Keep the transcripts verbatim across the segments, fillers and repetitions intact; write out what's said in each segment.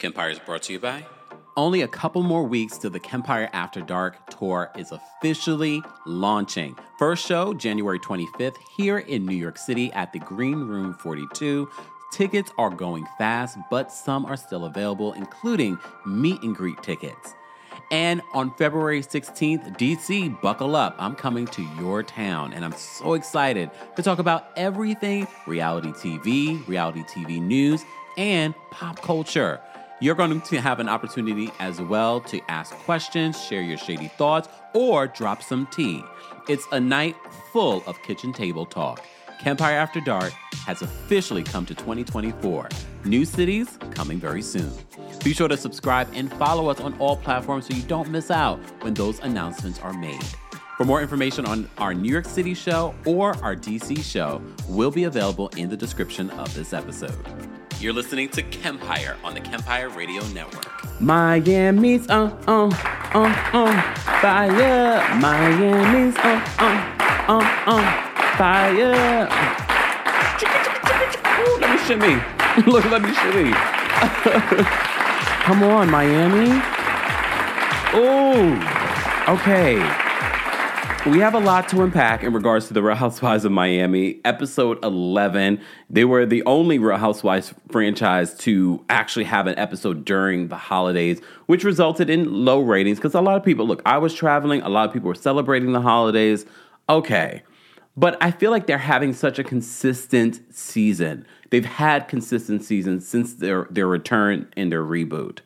Kempire is brought to you by... Only a couple more weeks till the Kempire After Dark tour is officially launching. First show, January twenty-fifth, here in New York City at the Green Room forty-two. Tickets are going fast, but some are still available, including meet and greet tickets. And on February sixteenth, D C, buckle up. I'm coming to your town, and I'm so excited to talk about everything reality T V, reality T V news, and pop culture. You're going to have an opportunity as well to ask questions, share your shady thoughts, or drop some tea. It's a night full of kitchen table talk. Kempire After Dark has officially come to twenty twenty-four. New cities coming very soon. Be sure to subscribe and follow us on all platforms so you don't miss out when those announcements are made. For more information on our New York City show or our D C show, will be available in the description of this episode. You're listening to Kempire on the Kempire Radio Network. Miami's on, on, on, on fire. Miami's on, on, on, on fire. Ooh, let me shimmy. Look, let me shimmy. Come on, Miami. Ooh, okay. We have a lot to unpack in regards to the Real Housewives of Miami, episode eleven. They were the only Real Housewives franchise to actually have an episode during the holidays, which resulted in low ratings because a lot of people, look, I was traveling, a lot of people were celebrating the holidays. Okay. But I feel like they're having such a consistent season. They've had consistent seasons since their, their return and their reboot.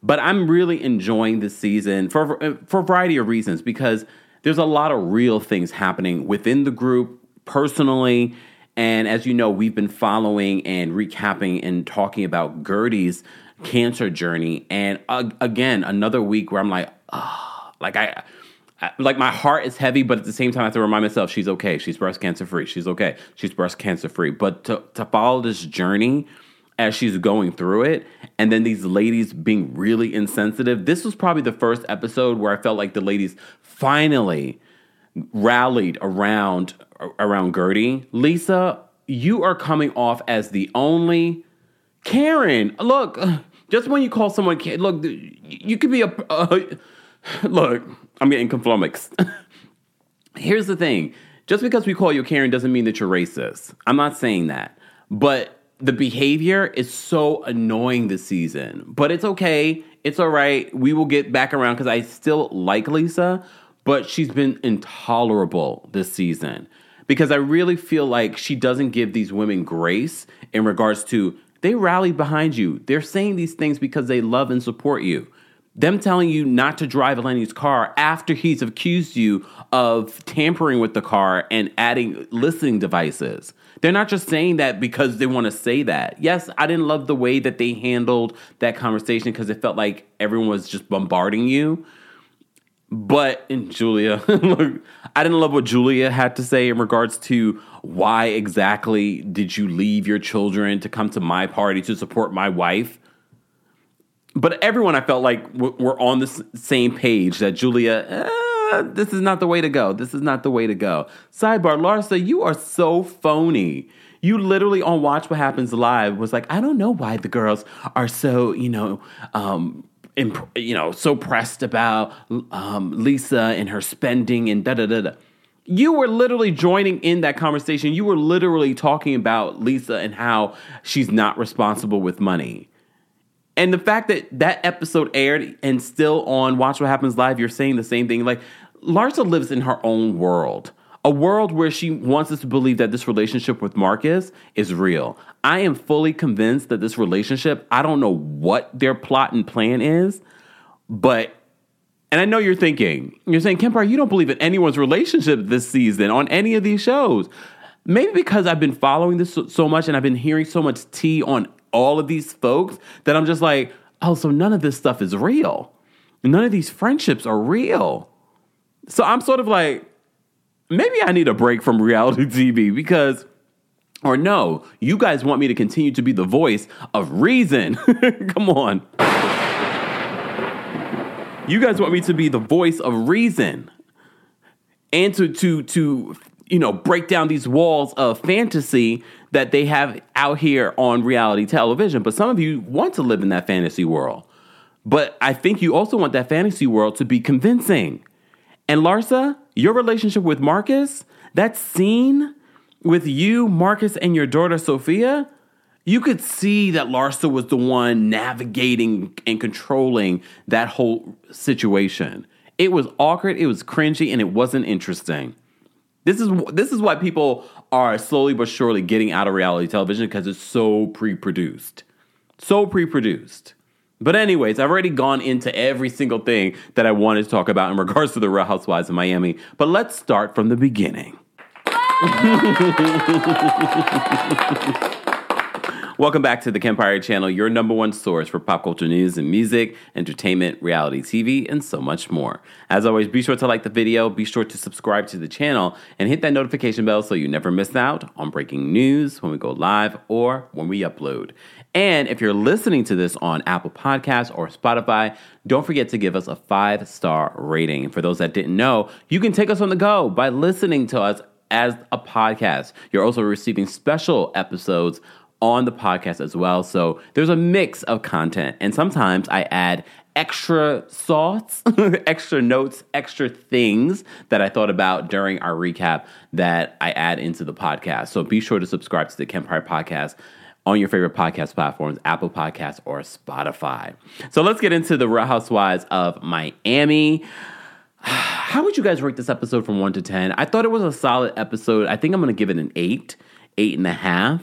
But I'm really enjoying this season for, for a variety of reasons because there's a lot of real things happening within the group, personally, and as you know, we've been following and recapping and talking about Guerdy's cancer journey, and uh, again, another week where I'm like, oh, like I, I, like my heart is heavy, but at the same time, I have to remind myself, she's okay, she's breast cancer free, she's okay, she's breast cancer free, but to, to follow this journey as she's going through it, and then these ladies being really insensitive. This was probably the first episode where I felt like the ladies finally rallied around around Guerdy. Lisa, you are coming off as the only Karen. Look, just when you call someone Karen, look, you could be a... Uh, look, I'm getting conflummoxed. Here's the thing. Just because we call you Karen doesn't mean that you're racist. I'm not saying that. But the behavior is so annoying this season, but it's okay. It's all right. We will get back around because I still like Lisa, but she's been intolerable this season because I really feel like she doesn't give these women grace in regards to they rally behind you. They're saying these things because they love and support you. Them telling you not to drive Lenny's car after he's accused you of tampering with the car and adding listening devices. They're not just saying that because they want to say that. Yes, I didn't love the way that they handled that conversation because it felt like everyone was just bombarding you. But, and Julia, look, I didn't love what Julia had to say in regards to why exactly did you leave your children to come to my party to support my wife? But everyone, I felt like, were on the same page that Julia... Eh, this is not the way to go. This is not the way to go. Sidebar, Larsa, you are so phony. You literally on Watch What Happens Live was like, I don't know why the girls are so, you know, um, imp- you know, so pressed about um, Lisa and her spending and da da da da. You were literally joining in that conversation. You were literally talking about Lisa and how she's not responsible with money. And the fact that that episode aired and still on Watch What Happens Live, you're saying the same thing. Like, Larsa lives in her own world, a world where she wants us to believe that this relationship with Marcus is real. I am fully convinced that this relationship, I don't know what their plot and plan is, but, and I know you're thinking, you're saying, Kempire, you don't believe in anyone's relationship this season on any of these shows. Maybe because I've been following this so, so much and I've been hearing so much tea on all of these folks that I'm just like, oh, so none of this stuff is real. None of these friendships are real. So I'm sort of like, maybe I need a break from reality T V because, or no, you guys want me to continue to be the voice of reason. Come on. You guys want me to be the voice of reason and to, to, to, you know, break down these walls of fantasy that they have out here on reality television. But some of you want to live in that fantasy world. But I think you also want that fantasy world to be convincing. And Larsa, your relationship with Marcus, that scene with you, Marcus, and your daughter, Sophia, you could see that Larsa was the one navigating and controlling that whole situation. It was awkward, it was cringy, and it wasn't interesting. This is this is why people are slowly but surely getting out of reality television, because it's so pre-produced. So pre-produced. But anyways, I've already gone into every single thing that I wanted to talk about in regards to the Real Housewives of Miami. But let's start from the beginning. Welcome back to the Kempire Channel, your number one source for pop culture news and music, entertainment, reality T V, and so much more. As always, be sure to like the video, be sure to subscribe to the channel, and hit that notification bell so you never miss out on breaking news when we go live or when we upload. And if you're listening to this on Apple Podcasts or Spotify, don't forget to give us a five-star rating. And for those that didn't know, you can take us on the go by listening to us as a podcast. You're also receiving special episodes on the podcast as well. So there's a mix of content. And sometimes I add extra thoughts, extra notes, extra things that I thought about during our recap that I add into the podcast. So be sure to subscribe to the Kempire Podcast on your favorite podcast platforms, Apple Podcasts or Spotify. So let's get into the Real Housewives of Miami. How would you guys rate this episode from one to ten? I thought it was a solid episode. I think I'm going to give it an eight, eight and a half.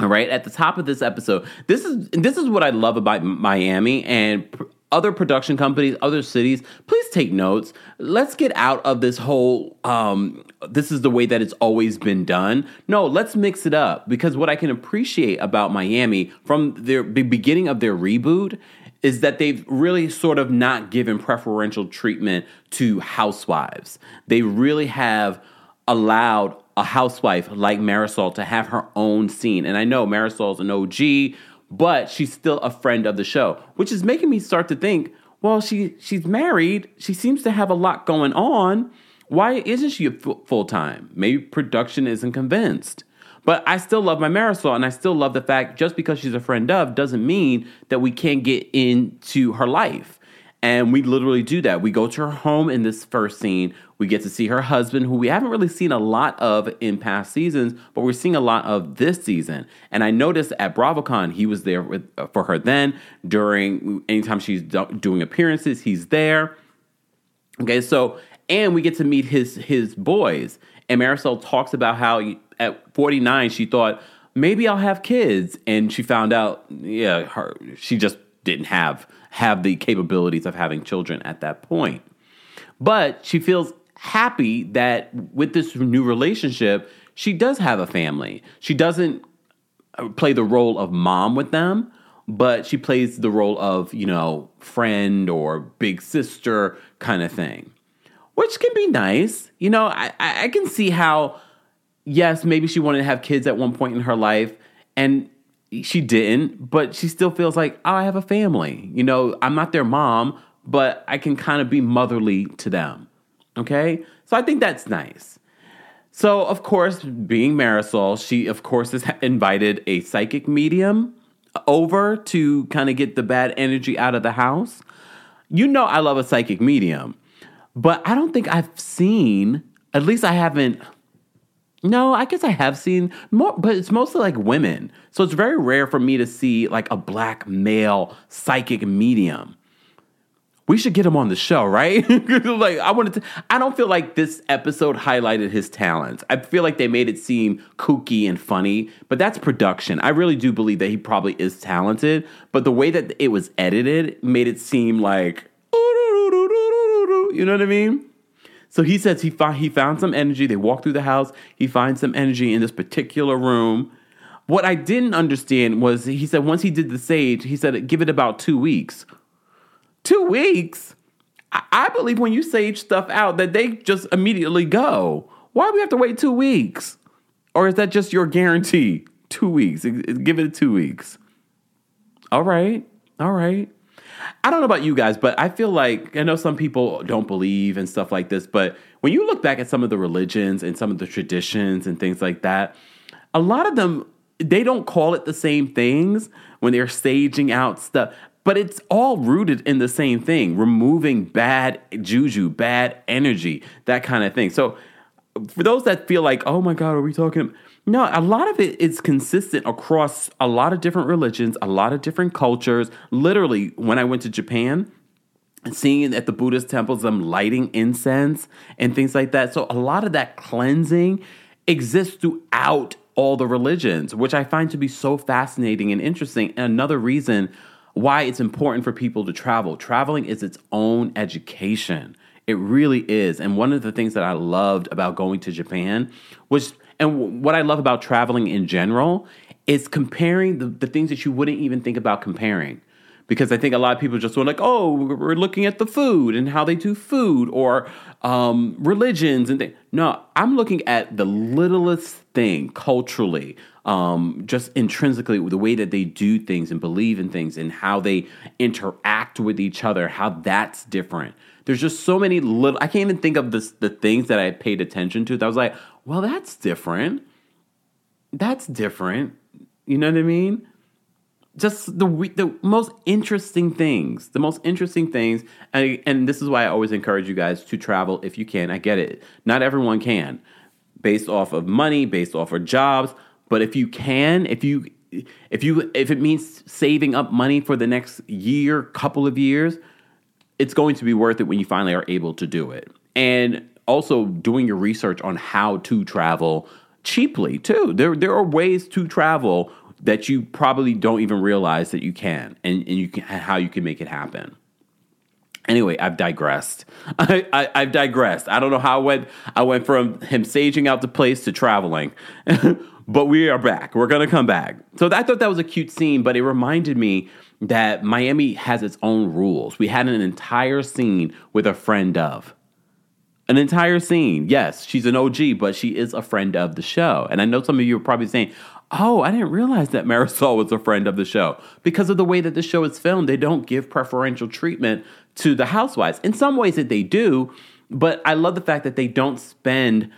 All right, at the top of this episode, this is this is what I love about Miami and pr- other production companies, other cities. Please take notes. Let's get out of this whole, um, this is the way that it's always been done. No, let's mix it up, because what I can appreciate about Miami from their, the beginning of their reboot is that they've really sort of not given preferential treatment to housewives. They really have allowed a housewife like Marysol to have her own scene. And I know Marysol's an O G, but she's still a friend of the show, which is making me start to think, well, she she's married. She seems to have a lot going on. Why isn't she full-time? Maybe production isn't convinced. But I still love my Marysol, and I still love the fact just because she's a friend of doesn't mean that we can't get into her life. And we literally do that. We go to her home in this first scene. We get to see her husband, who we haven't really seen a lot of in past seasons, but we're seeing a lot of this season. And I noticed at BravoCon, he was there with, uh, for her then. During anytime she's do- doing appearances, he's there. Okay, so, and we get to meet his his boys. And Marysol talks about how at forty-nine, she thought, maybe I'll have kids. And she found out, yeah, her she just didn't have have the capabilities of having children at that point. But she feels happy that with this new relationship, she does have a family. She doesn't play the role of mom with them, but she plays the role of, you know, friend or big sister kind of thing, which can be nice. You know, I, I can see how, yes, maybe she wanted to have kids at one point in her life, and she didn't, but she still feels like, oh, I have a family. You know, I'm not their mom, but I can kind of be motherly to them. Okay? So I think that's nice. So, of course, being Marysol, she, of course, has invited a psychic medium over to kind of get the bad energy out of the house. You know I love a psychic medium, but I don't think I've seen, at least I haven't... No, I guess I have seen more, but it's mostly like women. So it's very rare for me to see like a black male psychic medium. We should get him on the show, right? Like I wanted to, I don't feel like this episode highlighted his talents. I feel like they made it seem kooky and funny, but that's production. I really do believe that he probably is talented, but the way that it was edited made it seem like, you know what I mean? So he says he, fi- he found some energy. They walk through the house. He finds some energy in this particular room. What I didn't understand was he said once he did the sage, he said, give it about two weeks. Two weeks? I, I believe when you sage stuff out that they just immediately go. Why do we have to wait two weeks? Or is that just your guarantee? Two weeks. Give it two weeks. All right. All right. I don't know about you guys, but I feel like, I know some people don't believe and stuff like this, but when you look back at some of the religions and some of the traditions and things like that, a lot of them, they don't call it the same things when they're staging out stuff, but it's all rooted in the same thing, removing bad juju, bad energy, that kind of thing. So for those that feel like, oh my God, are we talking? No, a lot of it is consistent across a lot of different religions, a lot of different cultures. Literally, when I went to Japan, seeing at the Buddhist temples, them lighting incense and things like that. So a lot of that cleansing exists throughout all the religions, which I find to be so fascinating and interesting. And another reason why it's important for people to travel. Traveling is its own education. It really is. And one of the things that I loved about going to Japan was, and what I love about traveling in general, is comparing the, the things that you wouldn't even think about comparing. Because I think a lot of people just were like, oh, we're looking at the food and how they do food or um, religions and things. No, I'm looking at the littlest thing culturally, um, just intrinsically, the way that they do things and believe in things and how they interact with each other, how that's different. There's just so many little, I can't even think of this, the things that I paid attention to that I was like, well, that's different. That's different. You know what I mean? Just the the most interesting things, the most interesting things. And, and this is why I always encourage you guys to travel if you can. I get it. Not everyone can, based off of money, based off of jobs. But if you can, if you if you if it means saving up money for the next year, couple of years, it's going to be worth it when you finally are able to do it. And also doing your research on how to travel cheaply, too. There, there are ways to travel that you probably don't even realize that you can and, and you can, how you can make it happen. Anyway, I've digressed. I, I, I've digressed. I don't know how I went, I went from him staging out the place to traveling. But we are back. We're going to come back. So I thought that was a cute scene, but it reminded me that Miami has its own rules. We had an entire scene with a friend of. An entire scene. Yes, she's an O G, but she is a friend of the show. And I know some of you are probably saying, oh, I didn't realize that Marysol was a friend of the show. Because of the way that the show is filmed, they don't give preferential treatment to the housewives. In some ways that they do, but I love the fact that they don't spend,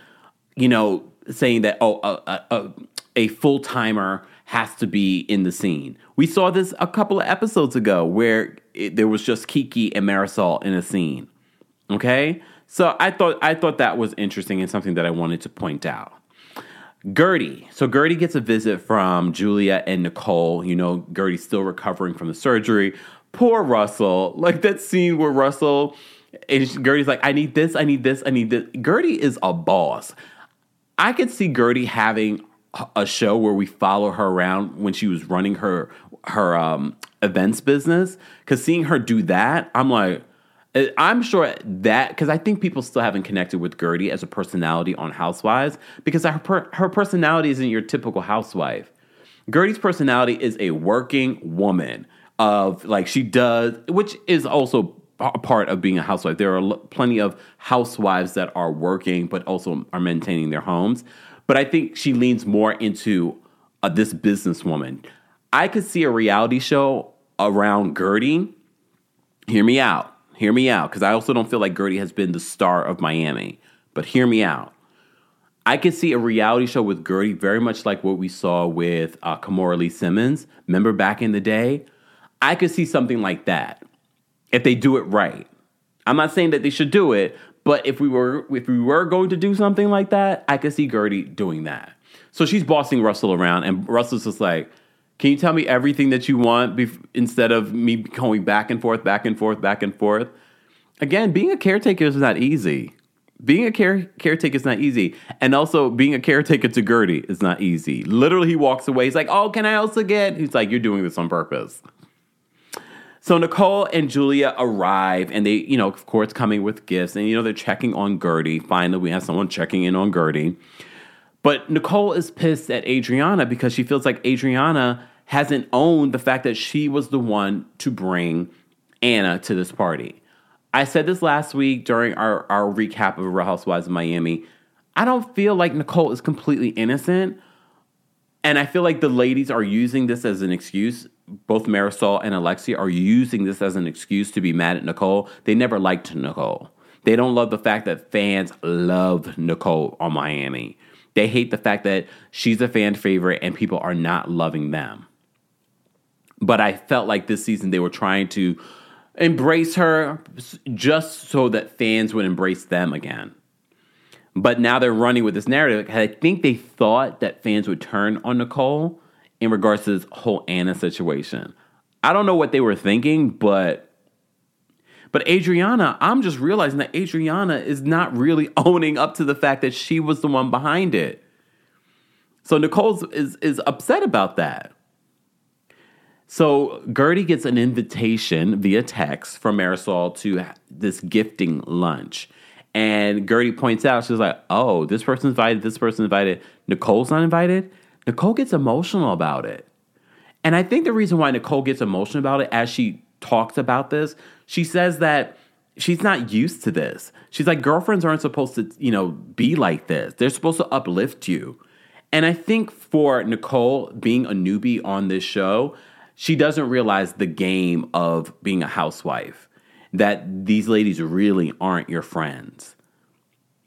you know, saying that, oh, a, a, a full-timer has to be in the scene. We saw this a couple of episodes ago where it, there was just Kiki and Marysol in a scene. Okay? So I thought I thought that was interesting and something that I wanted to point out. Guerdy. So Guerdy gets a visit from Julia and Nicole. You know, Guerdy's still recovering from the surgery. Poor Russell. Like that scene where Russell and Guerdy's like, I need this, I need this, I need this. Guerdy is a boss. I could see Guerdy having a show where we follow her around when she was running her her um, events business. Because seeing her do that, I'm like, I'm sure that, because I think people still haven't connected with Guerdy as a personality on Housewives, because her per, her personality isn't your typical housewife. Guerdy's personality is a working woman of, like, she does, which is also a part of being a housewife. There are plenty of housewives that are working but also are maintaining their homes. But I think she leans more into uh, this businesswoman. I could see a reality show around Guerdy. Hear me out. Hear me out, because I also don't feel like Guerdy has been the star of Miami. But hear me out. I could see a reality show with Guerdy very much like what we saw with uh, Kimora Lee Simmons. Remember back in the day? I could see something like that if they do it right. I'm not saying that they should do it, but if we were if we were going to do something like that, I could see Guerdy doing that. So she's bossing Russell around, and Russell's just like, can you tell me everything that you want bef- instead of me going back and forth, back and forth, back and forth? Again, being a caretaker is not easy. Being a care- caretaker is not easy. And also being a caretaker to Guerdy is not easy. Literally, he walks away. He's like, oh, can I also get? He's like, you're doing this on purpose. So Nicole and Julia arrive, and they, you know, of course, coming with gifts. And, you know, they're checking on Guerdy. Finally, we have someone checking in on Guerdy. But Nicole is pissed at Adriana because she feels like Adriana hasn't owned the fact that she was the one to bring Anna to this party. I said this last week during our, our recap of Real Housewives of Miami. I don't feel like Nicole is completely innocent. And I feel like the ladies are using this as an excuse both Marisol and Alexia are using this as an excuse to be mad at Nicole. They never liked Nicole. They don't love the fact that fans love Nicole on Miami. They hate the fact that she's a fan favorite and people are not loving them. But I felt like this season they were trying to embrace her just so that fans would embrace them again. But now they're running with this narrative. I think they thought that fans would turn on Nicole in regards to this whole Anna situation. I don't know what they were thinking, but... But Adriana, I'm just realizing that Adriana is not really owning up to the fact that she was the one behind it. So Nicole is, is upset about that. So Guerdy gets an invitation via text from Marisol to this gifting lunch. And Guerdy points out, she's like, oh, this person invited, this person invited. Nicole's not invited? Nicole gets emotional about it. And I think the reason why Nicole gets emotional about it as she talks about this, she says that she's not used to this. She's like, girlfriends aren't supposed to, you know, be like this. They're supposed to uplift you. And I think for Nicole, being a newbie on this show, she doesn't realize the game of being a housewife, that these ladies really aren't your friends.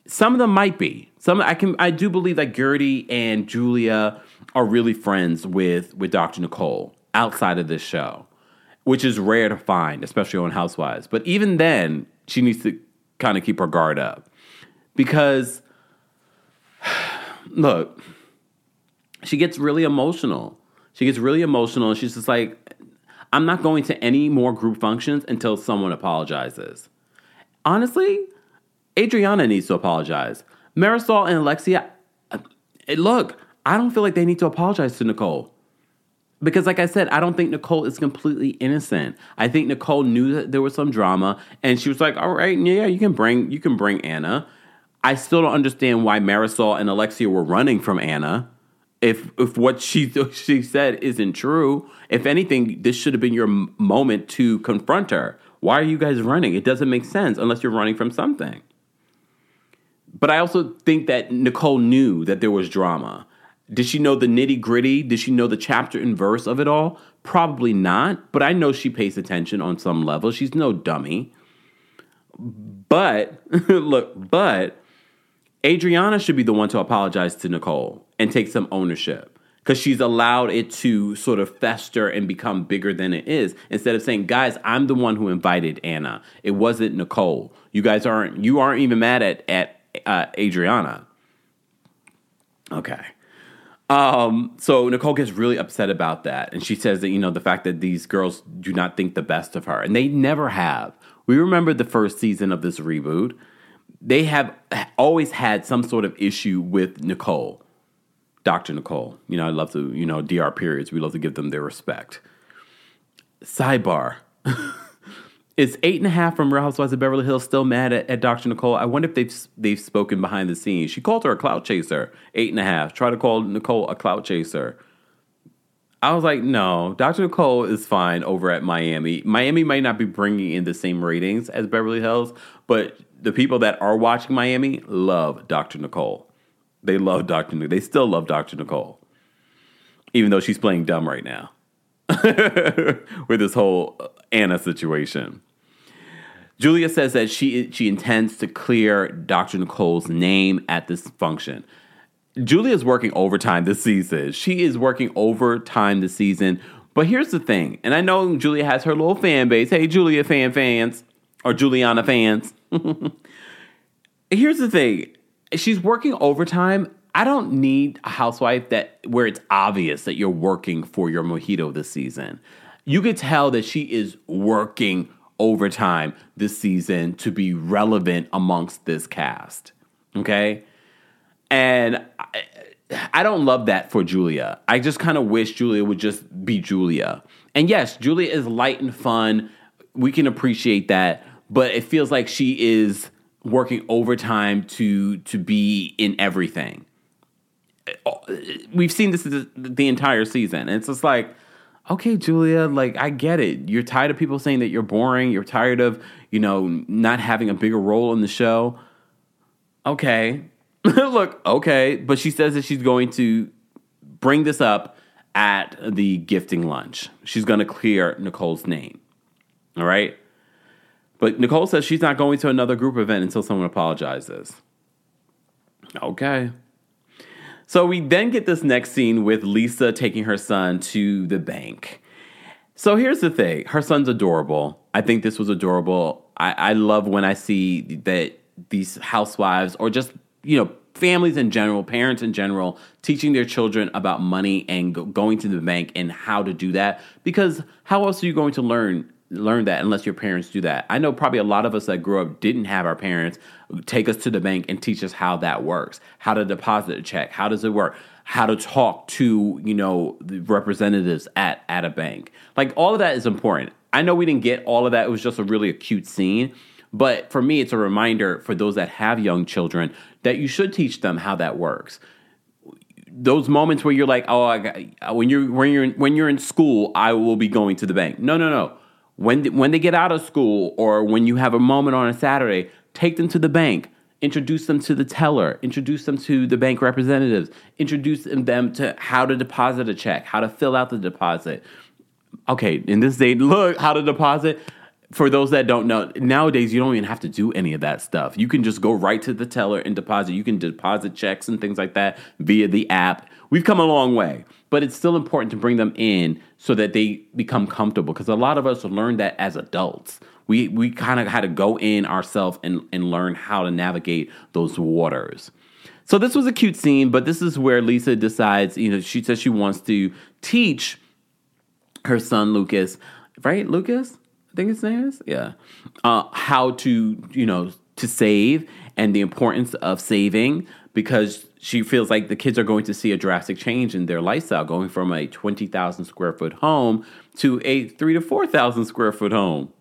Some of them might be. Some I can I do believe that Guerdy and Julia are really friends with, with Doctor Nicole outside of this show, which is rare to find, especially on Housewives. But even then, she needs to kind of keep her guard up. Because, look, she gets really emotional. She gets really emotional. And she's just like, I'm not going to any more group functions until someone apologizes. Honestly, Adriana needs to apologize. Marisol and Alexia, look, I don't feel like they need to apologize to Nicole. Because like I said, I don't think Nicole is completely innocent. I think Nicole knew that there was some drama and she was like, all right, yeah, you can bring you can bring Anna. I still don't understand why Marisol and Alexia were running from Anna. If if what she she said isn't true, if anything, this should have been your moment to confront her. Why are you guys running? It doesn't make sense unless you're running from something. But I also think that Nicole knew that there was drama. Did she know the nitty-gritty? Did she know the chapter and verse of it all? Probably not, but I know she pays attention on some level. She's no dummy. But, look, but Adriana should be the one to apologize to Nicole and take some ownership because she's allowed it to sort of fester and become bigger than it is instead of saying, guys, I'm the one who invited Anna. It wasn't Nicole. You guys aren't, you aren't even mad at, at uh, Adriana. Okay. Um, so Nicole gets really upset about that. And she says that, you know, the fact that these girls do not think the best of her. And they never have. We remember the first season of this reboot. They have always had some sort of issue with Nicole. Doctor Nicole. You know, I love to, you know, D R periods. We love to give them their respect. Sidebar. Is eight and a half from Real Housewives of Beverly Hills still mad at, at Doctor Nicole? I wonder if they've they've spoken behind the scenes. She called her a clout chaser. Eight and a half. Try to call Nicole a clout chaser. I was like, no, Doctor Nicole is fine over at Miami. Miami might not be bringing in the same ratings as Beverly Hills, but the people that are watching Miami love Doctor Nicole. They love Doctor Nicole. They still love Doctor Nicole, even though she's playing dumb right now with this whole Anna situation. Julia says that she she intends to clear Doctor Nicole's name at this function. Julia is working overtime this season. She is working overtime this season. But here's the thing, and I know Julia has her little fan base. Hey, Julia fan fans or Juliana fans. Here's the thing. She's working overtime. I don't need a housewife that where it's obvious that you're working for your mojito this season. You could tell that she is working overtime this season to be relevant amongst this cast, okay? And I, I don't love that for Julia. I just kind of wish Julia would just be Julia. And yes, Julia is light and fun. We can appreciate that, but it feels like she is working overtime to to be in everything. We've seen this the entire season. And it's just like, okay, Julia, like, I get it. You're tired of people saying that you're boring. You're tired of, you know, not having a bigger role in the show. Okay. Look, okay. But she says that she's going to bring this up at the gifting lunch. She's going to clear Nicole's name. All right? But Nicole says she's not going to another group event until someone apologizes. Okay. So we then get this next scene with Lisa taking her son to the bank. So here's the thing. Her son's adorable. I think this was adorable. I, I love when I see that these housewives or just, you know, families in general, parents in general, teaching their children about money and go, going to the bank and how to do that. Because how else are you going to learn learn that unless your parents do that? I know probably a lot of us that grew up didn't have our parents take us to the bank and teach us how that works, how to deposit a check, how does it work, how to talk to, you know, the representatives at, at a bank. Like, all of that is important. I know we didn't get all of that. It was just a really acute scene. But for me, it's a reminder for those that have young children that you should teach them how that works. Those moments where you're like, oh, I got, when you're when you're when you're in school, I will be going to the bank. No, no, no. When th- when they get out of school or when you have a moment on a Saturday, take them to the bank. Introduce them to the teller. Introduce them to the bank representatives. Introduce them to how to deposit a check, how to fill out the deposit. Okay, in this day, look, how to deposit. For those that don't know, nowadays you don't even have to do any of that stuff. You can just go right to the teller and deposit. You can deposit checks and things like that via the app. We've come a long way, but it's still important to bring them in so that they become comfortable, because a lot of us learned that as adults. We we kind of had to go in ourselves and, and learn how to navigate those waters. So this was a cute scene, but this is where Lisa decides, you know, she says she wants to teach her son Lucas, right? Lucas? I think his name is, yeah, uh, how to, you know, to save and the importance of saving, because she feels like the kids are going to see a drastic change in their lifestyle, going from a twenty thousand square foot home to a three to four thousand square foot home.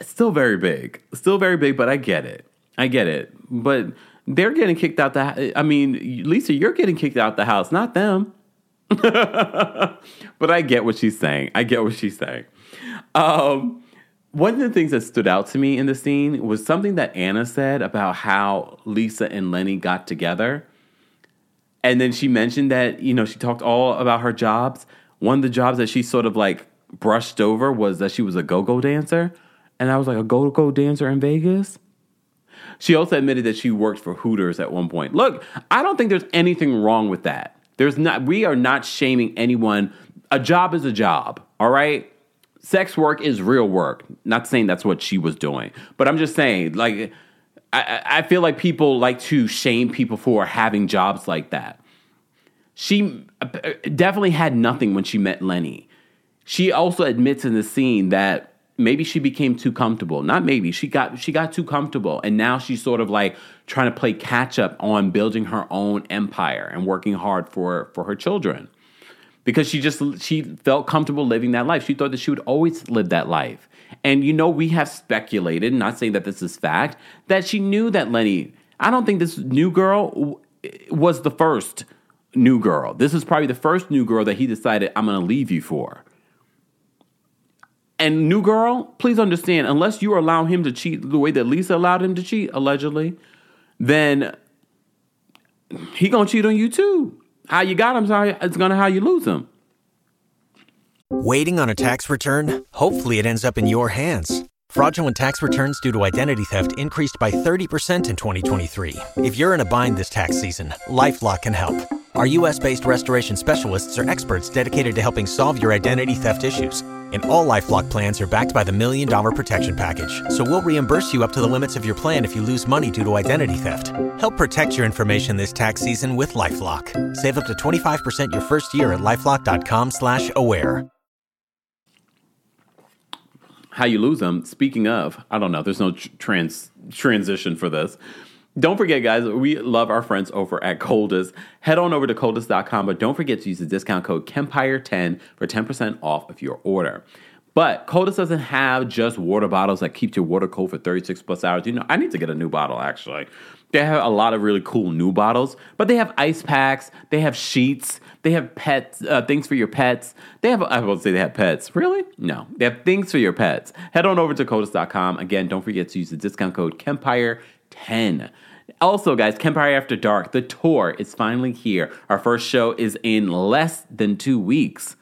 Still very big, still very big, but I get it. I get it. But they're getting kicked out the, I mean, Lisa, you're getting kicked out the house, not them. But I get what she's saying. I get what she's saying. Um, one of the things that stood out to me in the scene was something that Anna said about how Lisa and Lenny got together. And then she mentioned that, you know, she talked all about her jobs. One of the jobs that she sort of like brushed over was that she was a go-go dancer. And I was like, a go-go dancer in Vegas? She also admitted that she worked for Hooters at one point. Look, I don't think there's anything wrong with that. There's not, we are not shaming anyone. A job is a job, all right? Sex work is real work. Not saying that's what she was doing, but I'm just saying, like, I, I feel like people like to shame people for having jobs like that. She definitely had nothing when she met Lenny. She also admits in the scene that maybe she became too comfortable. Not maybe, she got she got too comfortable, and now she's sort of like trying to play catch up on building her own empire and working hard for for her children. Because she just, she felt comfortable living that life. She thought that she would always live that life. And, you know, we have speculated, not saying that this is fact, that she knew that Lenny, I don't think this new girl w- was the first new girl. This is probably the first new girl that he decided, I'm going to leave you for. And new girl, please understand, unless you allow him to cheat the way that Lisa allowed him to cheat, allegedly, then he going to cheat on you too. How you got him, sorry, it's going to how you lose him. Waiting on a tax return? Hopefully it ends up in your hands. Fraudulent tax returns due to identity theft increased by thirty percent in twenty twenty-three. If you're in a bind this tax season, LifeLock can help. Our U S-based restoration specialists are experts dedicated to helping solve your identity theft issues. And all LifeLock plans are backed by the Million Dollar Protection Package. So we'll reimburse you up to the limits of your plan if you lose money due to identity theft. Help protect your information this tax season with LifeLock. Save up to twenty-five percent your first year at LifeLock.com slash aware. How you lose them, speaking of, I don't know, there's no trans transition for this. Don't forget, guys, we love our friends over at Coldest. Head on over to coldest dot com, but don't forget to use the discount code Kempire ten for ten percent off of your order. But Coldest doesn't have just water bottles that keep your water cold for thirty-six plus hours. You know, I need to get a new bottle, actually. They have a lot of really cool new bottles, but they have ice packs. They have sheets. They have pets, uh, things for your pets. They have, I won't say they have pets. Really? No. They have things for your pets. Head on over to coldest dot com. Again, don't forget to use the discount code Kempire ten. Also, guys, Kempire After Dark, the tour is finally here. Our first show is in less than two weeks.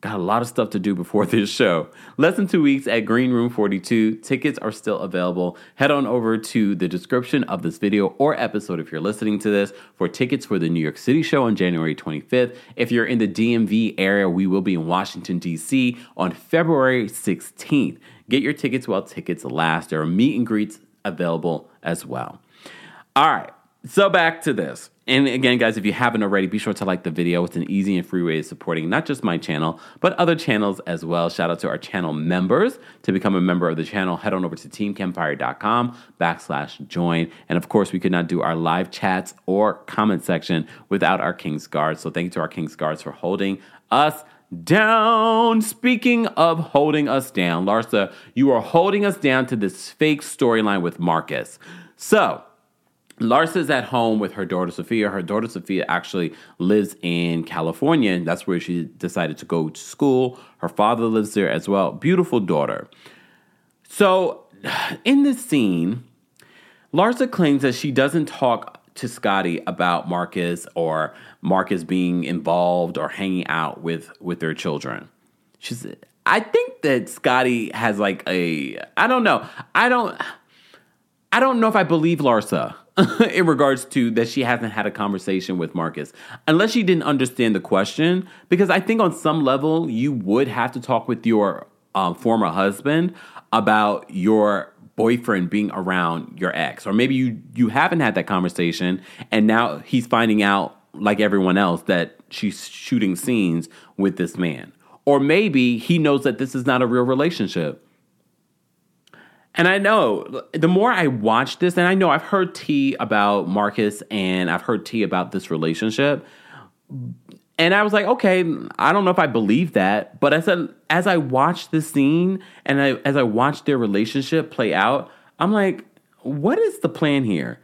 Got a lot of stuff to do before this show. Less than two weeks at Green Room forty-two. Tickets are still available. Head on over to the description of this video or episode if you're listening to this for tickets for the New York City show on January twenty-fifth. If you're in the D M V area, we will be in Washington, D C on February sixteenth. Get your tickets while tickets last. There are meet and greets available as well. All right, so back to this. And again, guys, if you haven't already, be sure to like the video. It's an easy and free way of supporting not just my channel, but other channels as well. Shout out to our channel members. To become a member of the channel, head on over to teamkempire.com backslash join. And of course, we could not do our live chats or comment section without our King's Guards. So thank you to our King's Guards for holding us down. Speaking of holding us down, Larsa, you are holding us down to this fake storyline with Marcus. So Larsa's at home with her daughter, Sophia. Her daughter, Sophia, actually lives in California, and that's where she decided to go to school. Her father lives there as well. Beautiful daughter. So in this scene, Larsa claims that she doesn't talk to Scottie about Marcus or Marcus being involved or hanging out with, with their children. She said, I think that Scottie has like a, I don't know. I don't, I don't know if I believe Larsa. In regards to that she hasn't had a conversation with Marcus. Unless she didn't understand the question. Because I think on some level, you would have to talk with your um, former husband about your boyfriend being around your ex. Or maybe you, you haven't had that conversation. And now he's finding out, like everyone else, that she's shooting scenes with this man. Or maybe he knows that this is not a real relationship. And I know, the more I watch this, and I know I've heard tea about Marcus and I've heard tea about this relationship. And I was like, okay, I don't know if I believe that. But as I, as I watched this scene and I, as I watched their relationship play out, I'm like, what is the plan here?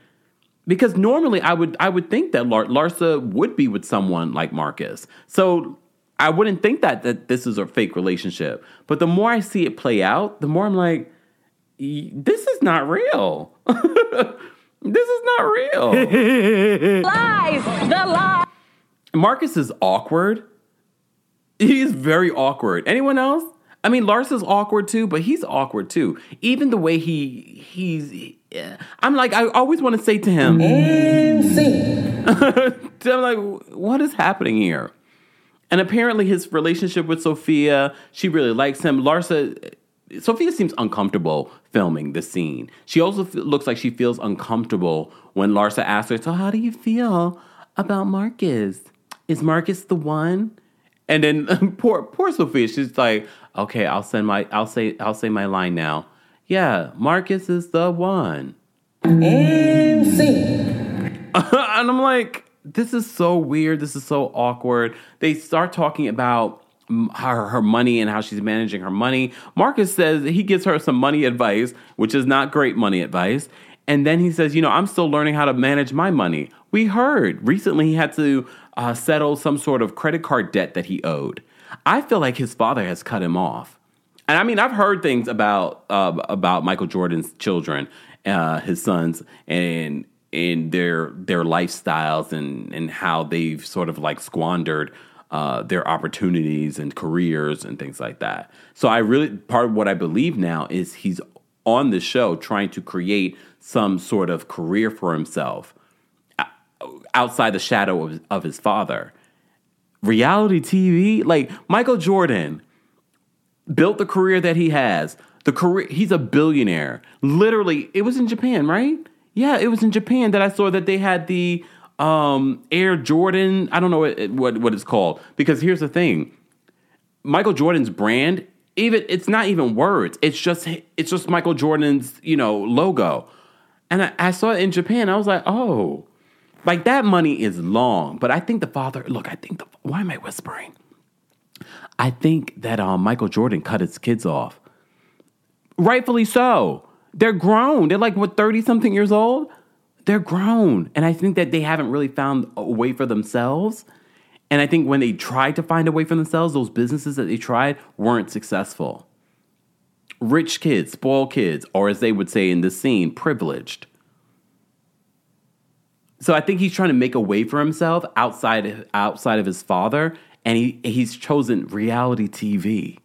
Because normally I would I would think that Lar- Larsa would be with someone like Marcus. So I wouldn't think that, that this is a fake relationship. But the more I see it play out, the more I'm like, this is not real. This is not real. Lies. The lies. Marcus is awkward. He's very awkward. Anyone else? I mean, Larsa's awkward too, but he's awkward too. Even the way he, he's, I'm like, I always want to say to him, I'm like, what is happening here? And apparently his relationship with Sophia, she really likes him. Larsa, Sophia seems uncomfortable filming the scene. She also f- looks like she feels uncomfortable when Larsa asks her, so how do you feel about Marcus? Is Marcus the one? And then poor poor Sophia, she's like, okay, I'll send my I'll say I'll say my line now. Yeah, Marcus is the one. M C. And I'm like, this is so weird. This is so awkward. They start talking about Her, her money and how she's managing her money. Marcus says he gives her some money advice, which is not great money advice. And then he says, you know, I'm still learning how to manage my money. We heard recently he had to uh, settle some sort of credit card debt that he owed. I feel like his father has cut him off. And I mean, I've heard things about uh, about Michael Jordan's children, uh, his sons, and and their their lifestyles and and how they've sort of like squandered Uh, their opportunities and careers and things like that. So I really, part of what I believe now is he's on the show trying to create some sort of career for himself outside the shadow of, of his father. Reality T V, like Michael Jordan built the career that he has. The career, he's a billionaire. Literally, it was in Japan, right? Yeah, it was in Japan that I saw that they had the Um, Air Jordan, I don't know what, what what it's called, because here's the thing, Michael Jordan's brand, even it's not even words, it's just it's just Michael Jordan's, you know, logo. And I, I saw it in Japan. I was like, oh, like that money is long. But I think the father, look, I think the why am I whispering? I think that um, Michael Jordan cut his kids off. Rightfully so. They're grown. They're like what thirty something years old. They're grown. And I think that they haven't really found a way for themselves. And I think when they tried to find a way for themselves, those businesses that they tried weren't successful. Rich kids, spoiled kids, or as they would say in this scene, privileged. So I think he's trying to make a way for himself outside of, outside of his father, and he he's chosen reality T V.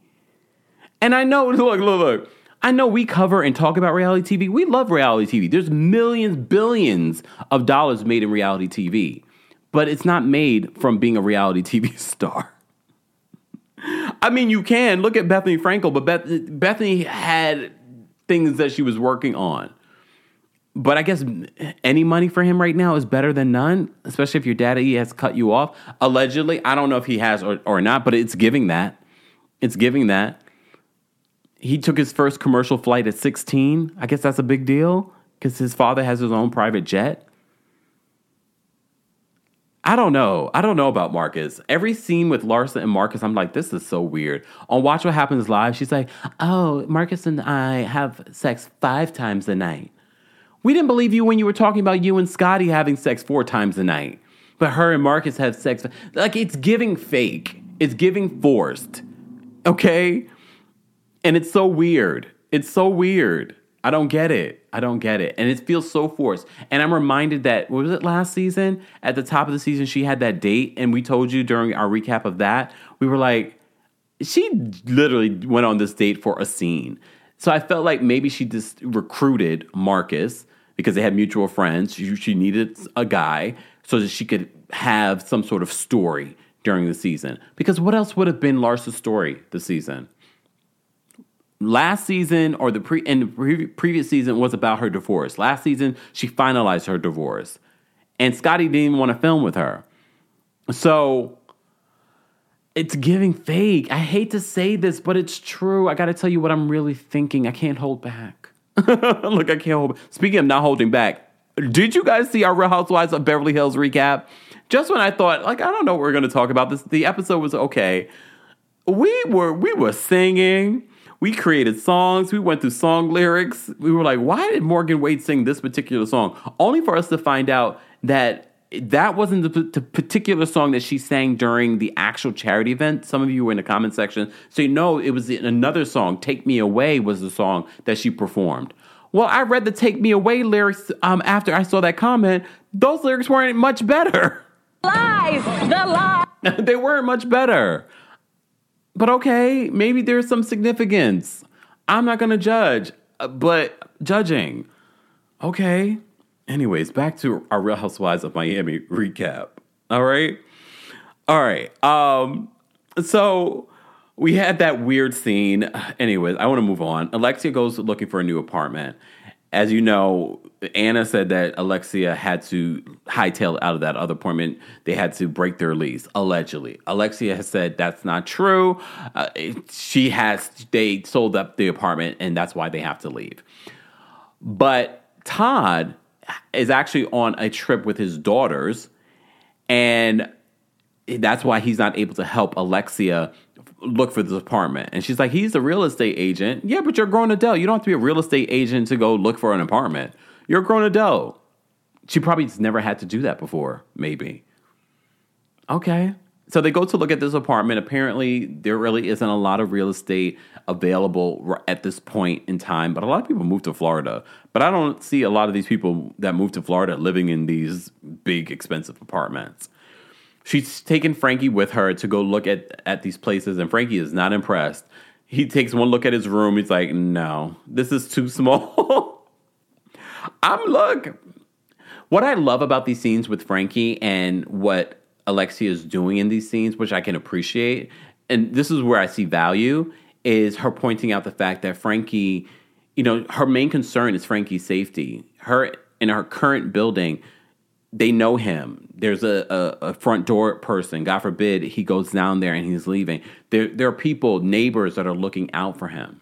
And I know, look, look, look, I know we cover and talk about reality T V. We love reality T V. There's millions, billions of dollars made in reality T V, but it's not made from being a reality T V star. I mean, you can look at Bethany Frankel, but Beth, Bethany had things that she was working on. But I guess any money for him right now is better than none, especially if your daddy has cut you off. Allegedly, I don't know if he has or, or not, but it's giving that. It's giving that. He took his first commercial flight at sixteen. I guess that's a big deal because his father has his own private jet. I don't know. I don't know about Marcus. Every scene with Larsa and Marcus, I'm like, this is so weird. On Watch What Happens Live, she's like, oh, Marcus and I have sex five times a night. We didn't believe you when you were talking about you and Scottie having sex four times a night. But her and Marcus have sex. Like, it's giving fake. It's giving forced. Okay? And it's so weird. It's so weird. I don't get it. I don't get it. And it feels so forced. And I'm reminded that, what was it last season? At the top of the season, she had that date. And we told you during our recap of that, we were like, she literally went on this date for a scene. So I felt like maybe she just recruited Marcus because they had mutual friends. She, she needed a guy so that she could have some sort of story during the season. Because what else would have been Larsa's story this season? Last season or the pre and the pre- previous season was about her divorce. Last season, she finalized her divorce. And Scottie didn't even want to film with her. So it's giving fake. I hate to say this, but it's true. I got to tell you what I'm really thinking. I can't hold back. Look, I can't hold back. Speaking of not holding back, did you guys see our Real Housewives of Beverly Hills recap? Just when I thought, like, I don't know what we're going to talk about. This The episode was okay. We were we were singing. We created songs. We went through song lyrics. We were like, why did Morgan Wade sing this particular song? Only for us to find out that that wasn't the, p- the particular song that she sang during the actual charity event. Some of you were in the comment section. So, you know, it was another song. Take Me Away was the song that she performed. Well, I read the Take Me Away lyrics um, after I saw that comment. Those lyrics weren't much better. Lies, the lies. They weren't much better. But okay, maybe there's some significance. I'm not going to judge, but judging. Okay. Anyways, back to our Real Housewives of Miami recap. All right? All right. Um, so we had that weird scene. Anyways, I want to move on. Alexia goes looking for a new apartment. As you know, Anna said that Alexia had to hightail out of that other apartment. They had to break their lease, allegedly. Alexia has said that's not true. Uh, she has, they sold up the apartment, and that's why they have to leave. But Todd is actually on a trip with his daughters, and that's why he's not able to help Alexia look for this apartment. And she's like, he's a real estate agent. Yeah, but you're a grown adult. You don't have to be a real estate agent to go look for an apartment. You're a grown adult. She probably just never had to do that before, maybe. Okay. So they go to look at this apartment. Apparently, there really isn't a lot of real estate available at this point in time. But a lot of people move to Florida. But I don't see a lot of these people that move to Florida living in these big, expensive apartments. She's taken Frankie with her to go look at, at these places. And Frankie is not impressed. He takes one look at his room. He's like, no, this is too small. I'm, look. What I love about these scenes with Frankie and what Alexia is doing in these scenes, which I can appreciate, and this is where I see value, is her pointing out the fact that Frankie, you know, her main concern is Frankie's safety. Her, in her current building, they know him. There's a, a, a front door person. God forbid he goes down there and he's leaving. There, there are people, neighbors, that are looking out for him.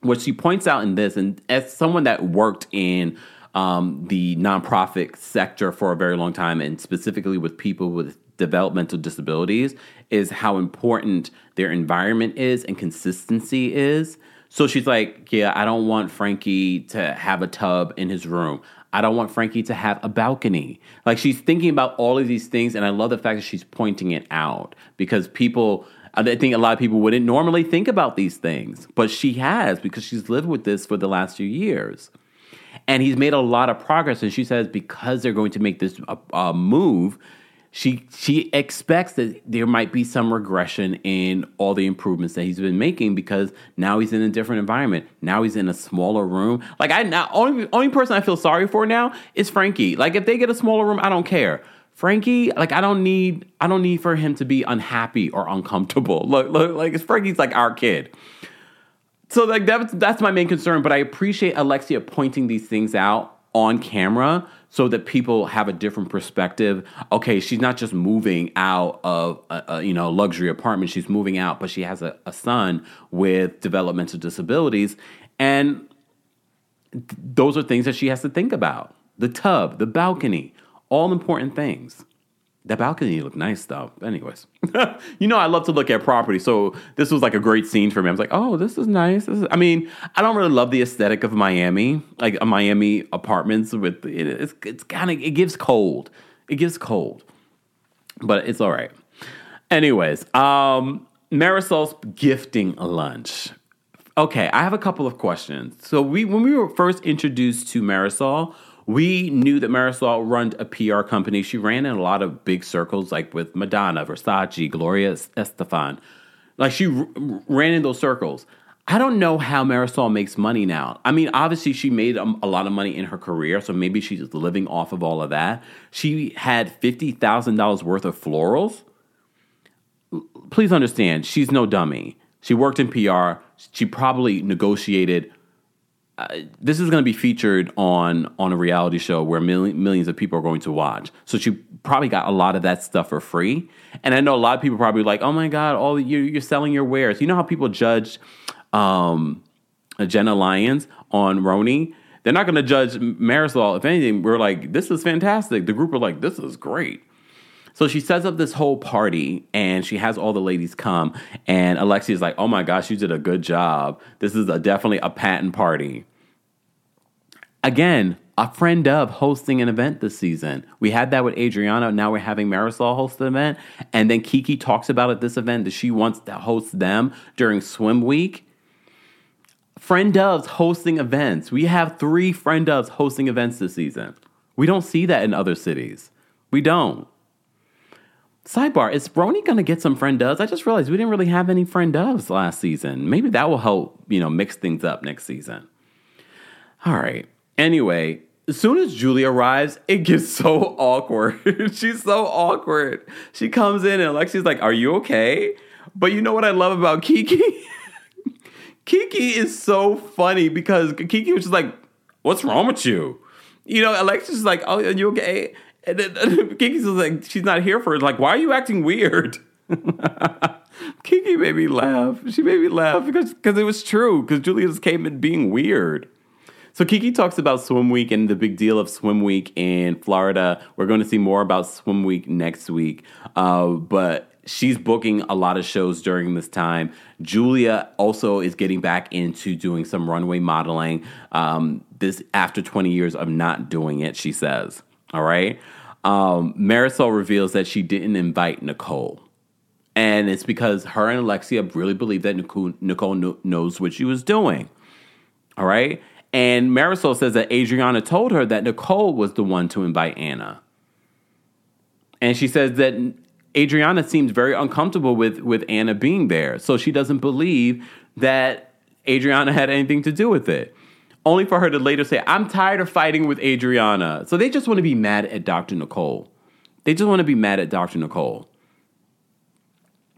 What she points out in this, and as someone that worked in Um, the nonprofit sector for a very long time, and specifically with people with developmental disabilities, is how important their environment is and consistency is. So she's like, yeah, I don't want Frankie to have a tub in his room. I don't want Frankie to have a balcony. Like, she's thinking about all of these things, and I love the fact that she's pointing it out because people, I think a lot of people wouldn't normally think about these things, but she has because she's lived with this for the last few years. And he's made a lot of progress. And she says because they're going to make this uh, uh, move, she she expects that there might be some regression in all the improvements that he's been making, because now he's in a different environment. Now he's in a smaller room. Like, I now only only person I feel sorry for now is Frankie. Like, if they get a smaller room, I don't care. Frankie, like, I don't need I don't need for him to be unhappy or uncomfortable. Look, look, like Frankie's like our kid. So like that's that's my main concern, but I appreciate Alexia pointing these things out on camera so that people have a different perspective. Okay, she's not just moving out of a, a you know luxury apartment; she's moving out, but she has a, a son with developmental disabilities, and th- those are things that she has to think about. The tub, the balcony, all important things. The balcony looked nice, though. Anyways, you know I love to look at property, so this was like a great scene for me. I was like, oh, this is nice. This is, I mean, I don't really love the aesthetic of Miami, like a Miami apartments with it, it's it's kind of it gives cold, it gives cold, but it's all right. Anyways, um, Marysol's gifting lunch. Okay, I have a couple of questions. So we when we were first introduced to Marysol, we knew that Marysol run a P R company. She ran in a lot of big circles, like with Madonna, Versace, Gloria Estefan. Like, she r- ran in those circles. I don't know how Marysol makes money now. I mean, obviously, she made a, a lot of money in her career, so maybe she's just living off of all of that. She had fifty thousand dollars worth of florals. Please understand, she's no dummy. She worked in P R. She probably negotiated... Uh, this is going to be featured on, on a reality show where mil- millions of people are going to watch. So she probably got a lot of that stuff for free. And I know a lot of people are probably like, oh my God, all the, you're, you're selling your wares. You know how people judge um, Jenna Lyons on Brony? They're not going to judge Marysol. If anything, we're like, this is fantastic. The group are like, this is great. So she sets up this whole party, and she has all the ladies come. And Alexia's like, oh my gosh, you did a good job. This is a, definitely a patent party. Again, a friend of hosting an event this season. We had that with Adriana. Now we're having Marysol host an event. And then Kiki talks about at this event that she wants to host them during Swim Week. Friend ofs hosting events. We have three friend ofs hosting events this season. We don't see that in other cities. We don't. Sidebar, is Brony going to get some friend doves? I just realized we didn't really have any friend doves last season. Maybe that will help, you know, mix things up next season. All right. Anyway, as soon as Julia arrives, it gets so awkward. She's so awkward. She comes in and Alexia's like, are you okay? But you know what I love about Kiki? Kiki is so funny because Kiki was just like, what's wrong with you? You know, Alexia's like, oh, are you okay? And then Kiki's like, she's not here for it. Like, why are you acting weird? Kiki made me laugh. She made me laugh because because it was true. Because Julia just came in being weird. So Kiki talks about Swim Week and the big deal of Swim Week in Florida. We're going to see more about Swim Week next week. Uh, but she's booking a lot of shows during this time. Julia also is getting back into doing some runway modeling. Um, this after twenty years of not doing it, she says. All right. Um, Marysol reveals that she didn't invite Nicole. And it's because her and Alexia really believe that Nicole, Nicole kn- knows what she was doing. All right. And Marysol says that Adriana told her that Nicole was the one to invite Anna. And she says that Adriana seems very uncomfortable with, with Anna being there. So she doesn't believe that Adriana had anything to do with it. Only for her to later say, I'm tired of fighting with Adriana. So they just want to be mad at Doctor Nicole. They just want to be mad at Doctor Nicole.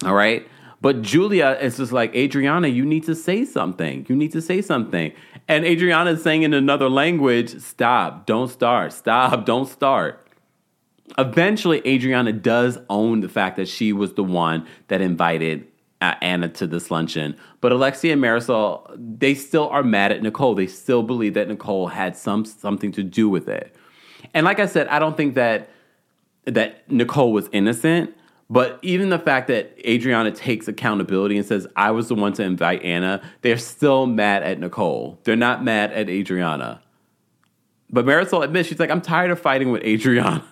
All right? But Julia is just like, Adriana, you need to say something. You need to say something. And Adriana is saying in another language, stop, don't start, stop, don't start. Eventually, Adriana does own the fact that she was the one that invited Anna to this luncheon. But Alexia and Marysol, they still are mad at Nicole. They still believe that Nicole had some something to do with it. And like I said, I don't think that that Nicole was innocent. But even the fact that Adriana takes accountability and says, I was the one to invite Anna, they're still mad at Nicole. They're not mad at Adriana. But Marysol admits, she's like, I'm tired of fighting with Adriana.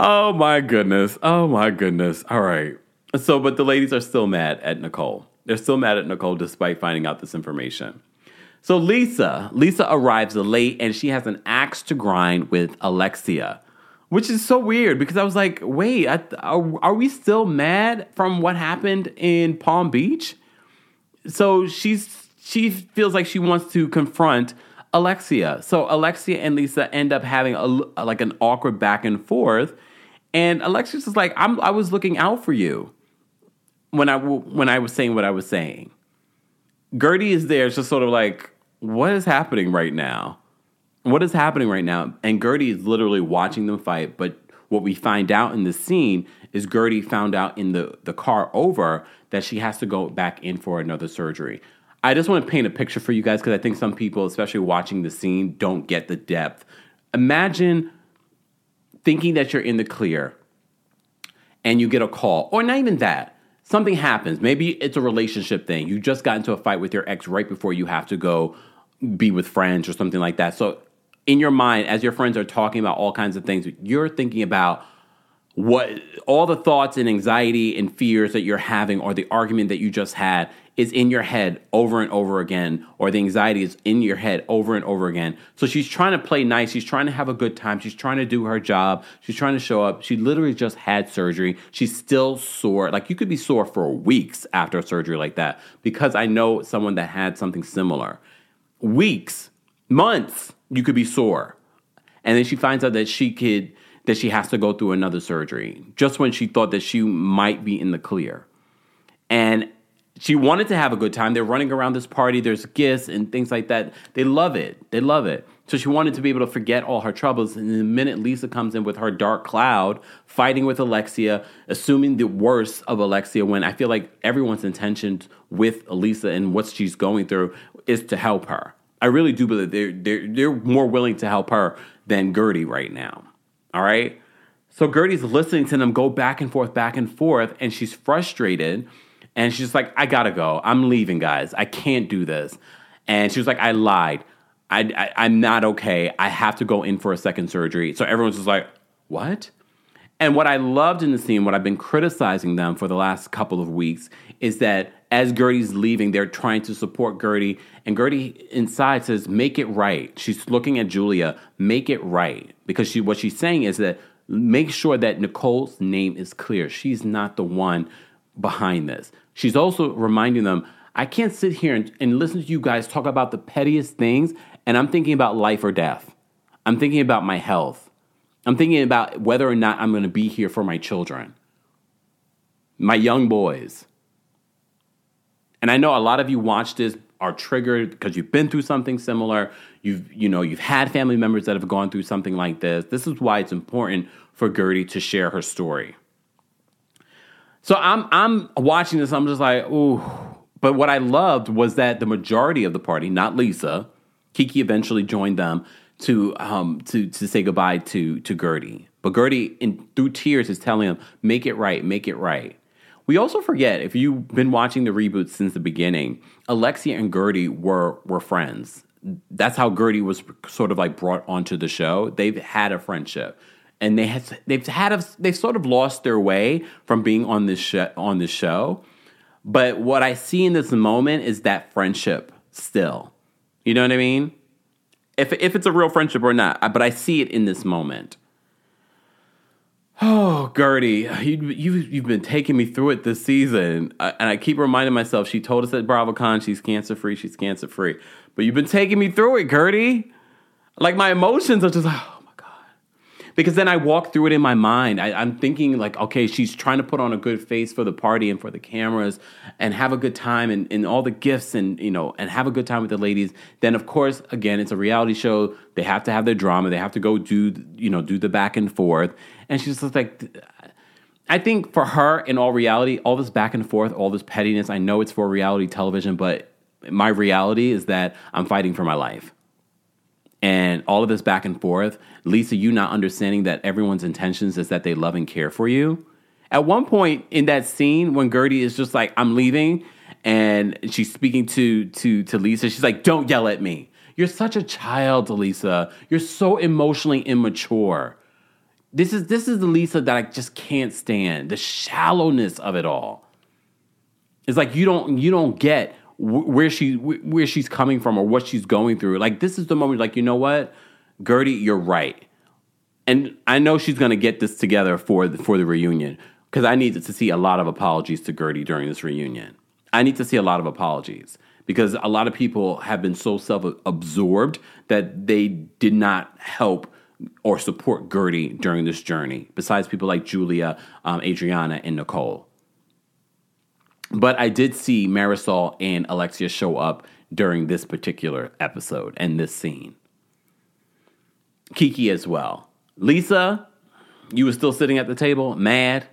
Oh, my goodness. Oh, my goodness. All right. So, but the ladies are still mad at Nicole. They're still mad at Nicole despite finding out this information. So Lisa, Lisa arrives late and she has an axe to grind with Alexia, which is so weird because I was like, wait, I, are, are we still mad from what happened in Palm Beach? So she's she feels like she wants to confront Alexia. So Alexia and Lisa end up having a, like an awkward back and forth. And Alexia's just like, I'm, I was looking out for you when I, when I was saying what I was saying. Guerdy is there, just sort of like, what is happening right now? What is happening right now? And Guerdy is literally watching them fight. But what we find out in the scene is Guerdy found out in the, the car over that she has to go back in for another surgery. I just want to paint a picture for you guys because I think some people, especially watching the scene, don't get the depth. Imagine thinking that you're in the clear and you get a call, or not even that. Something happens. Maybe it's a relationship thing. You just got into a fight with your ex right before you have to go be with friends or something like that. So in your mind, as your friends are talking about all kinds of things, you're thinking about what all the thoughts and anxiety and fears that you're having, or the argument that you just had is in your head over and over again, or the anxiety is in your head over and over again. So she's trying to play nice. She's trying to have a good time. She's trying to do her job. She's trying to show up. She literally just had surgery. She's still sore. Like, you could be sore for weeks after a surgery like that, because I know someone that had something similar. Weeks, months, you could be sore. And then she finds out that she could, that she has to go through another surgery just when she thought that she might be in the clear. And she wanted to have a good time. They're running around this party. There's gifts and things like that. They love it. They love it. So she wanted to be able to forget all her troubles. And in a minute, Lisa comes in with her dark cloud, fighting with Alexia, assuming the worst of Alexia, when I feel like everyone's intentions with Lisa and what she's going through is to help her. I really do believe they're, they're, they're more willing to help her than Guerdy right now. All right? So Gertie's listening to them go back and forth, back and forth, and she's frustrated. And she's like, I gotta go. I'm leaving, guys. I can't do this. And she was like, I lied. I, I, I'm not okay. I have to go in for a second surgery. So everyone's just like, what? And what I loved in the scene, what I've been criticizing them for the last couple of weeks, is that as Gertie's leaving, they're trying to support Guerdy. And Guerdy inside says, make it right. She's looking at Julia, make it right. Because she, what she's saying is that make sure that Nicole's name is clear. She's not the one behind this. She's also reminding them, I can't sit here and, and listen to you guys talk about the pettiest things, and I'm thinking about life or death. I'm thinking about my health. I'm thinking about whether or not I'm going to be here for my children, my young boys. And I know a lot of you watch this are triggered because you've been through something similar. You've, you know, you've had family members that have gone through something like this. This is why it's important for Guerdy to share her story. So I'm I'm watching this. I'm just like, ooh. But what I loved was that the majority of the party, not Lisa, Kiki eventually joined them to um to to say goodbye to to Guerdy. But Guerdy, in, through tears, is telling them, make it right, make it right. We also forget, if you've been watching the reboot since the beginning, Alexia and Guerdy were were friends. That's how Guerdy was sort of like brought onto the show. They've had a friendship. And they have, they've had a, they've sort of lost their way from being on this sh- on this show. But what I see in this moment is that friendship still. You know what I mean? If if it's a real friendship or not, but I see it in this moment. Oh, Guerdy, you, you, you've been taking me through it this season. I, and I keep reminding myself, she told us at BravoCon she's cancer-free, she's cancer-free. But you've been taking me through it, Guerdy. Like, my emotions are just like, because then I walk through it in my mind. I, I'm thinking like, okay, she's trying to put on a good face for the party and for the cameras and have a good time and, and all the gifts and, you know, and have a good time with the ladies. Then, of course, again, it's a reality show. They have to have their drama. They have to go do, you know, do the back and forth. And she's just like, I think for her, in all reality, all this back and forth, all this pettiness, I know it's for reality television, but my reality is that I'm fighting for my life. And all of this back and forth, Lisa, you not understanding that everyone's intentions is that they love and care for you. At one point in that scene, when Guerdy is just like, I'm leaving, and she's speaking to to to Lisa, she's like, don't yell at me. You're such a child, Lisa. You're so emotionally immature. This is this is the Lisa that I just can't stand. The shallowness of it all. It's like you don't you don't get where she where she's coming from or what she's going through. Like, this is the moment, like, you know what, Guerdy, you're right. And I know she's going to get this together for the, for the reunion, because I needed to see a lot of apologies to Guerdy during this reunion. I need to see a lot of apologies, because a lot of people have been so self-absorbed that they did not help or support Guerdy during this journey, besides people like Julia, um, Adriana, and Nicole. But I did see Marysol and Alexia show up during this particular episode and this scene. Kiki as well. Lisa, you were still sitting at the table, mad.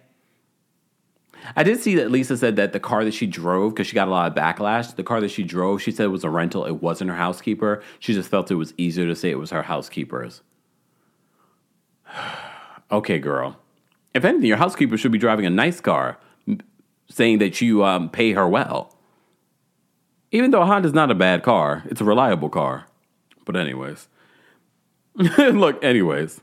I did see that Lisa said that the car that she drove, because she got a lot of backlash, the car that she drove, she said it was a rental. It wasn't her housekeeper. She just felt it was easier to say it was her housekeeper's. Okay, girl. If anything, your housekeeper should be driving a nice car, saying that you um, pay her well. Even though a Honda's not a bad car, it's a reliable car. But anyways. Look, anyways.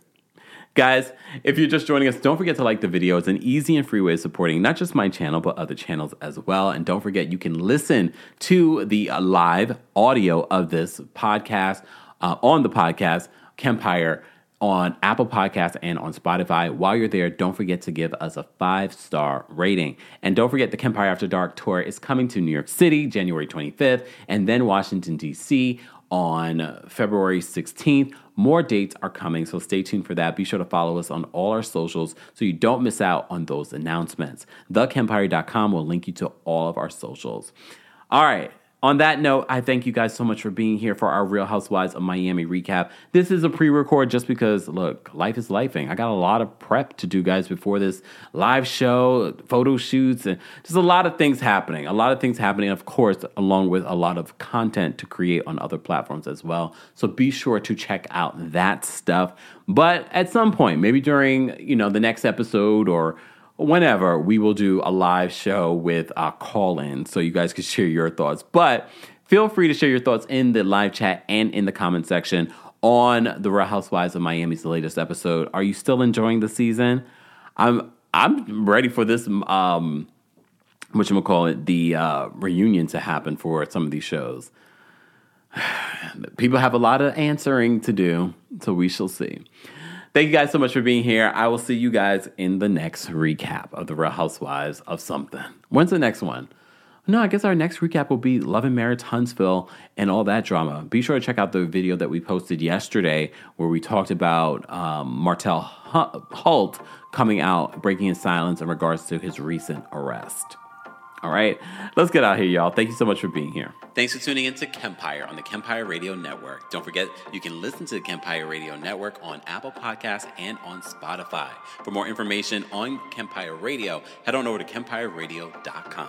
Guys, if you're just joining us, don't forget to like the video. It's an easy and free way of supporting not just my channel, but other channels as well. And don't forget, you can listen to the live audio of this podcast uh, on the podcast, Kempire, on Apple Podcasts and on Spotify. While you're there, don't forget to give us a five-star rating. And don't forget, the Kempire After Dark tour is coming to New York City, January twenty-fifth, and then Washington, D C on February sixteenth. More dates are coming, so stay tuned for that. Be sure to follow us on all our socials so you don't miss out on those announcements. the kempire dot com will link you to all of our socials. All right. On that note, I thank you guys so much for being here for our Real Housewives of Miami recap. This is a pre-record just because, look, life is lifing. I got a lot of prep to do, guys, before this live show, photo shoots, and just a lot of things happening. A lot of things happening, of course, along with a lot of content to create on other platforms as well. So be sure to check out that stuff. But at some point, maybe during, you know, the next episode or whenever, we will do a live show with a call-in so you guys can share your thoughts. But feel free to share your thoughts in the live chat and in the comment section on the Real Housewives of Miami's latest episode. Are you still enjoying the season? I'm I'm ready for this, um, whatchamacallit, the uh, reunion to happen for some of these shows. People have a lot of answering to do, so we shall see. Thank you guys so much for being here. I will see you guys in the next recap of the Real Housewives of something. When's the next one? No, I guess our next recap will be Love and Marriage Huntsville and all that drama. Be sure to check out the video that we posted yesterday where we talked about um, Martell Holt coming out, breaking his silence in regards to his recent arrest. All right, let's get out of here, y'all. Thank you so much for being here. Thanks for tuning in to Kempire on the Kempire Radio Network. Don't forget, you can listen to the Kempire Radio Network on Apple Podcasts and on Spotify. For more information on Kempire Radio, head on over to kempire radio dot com.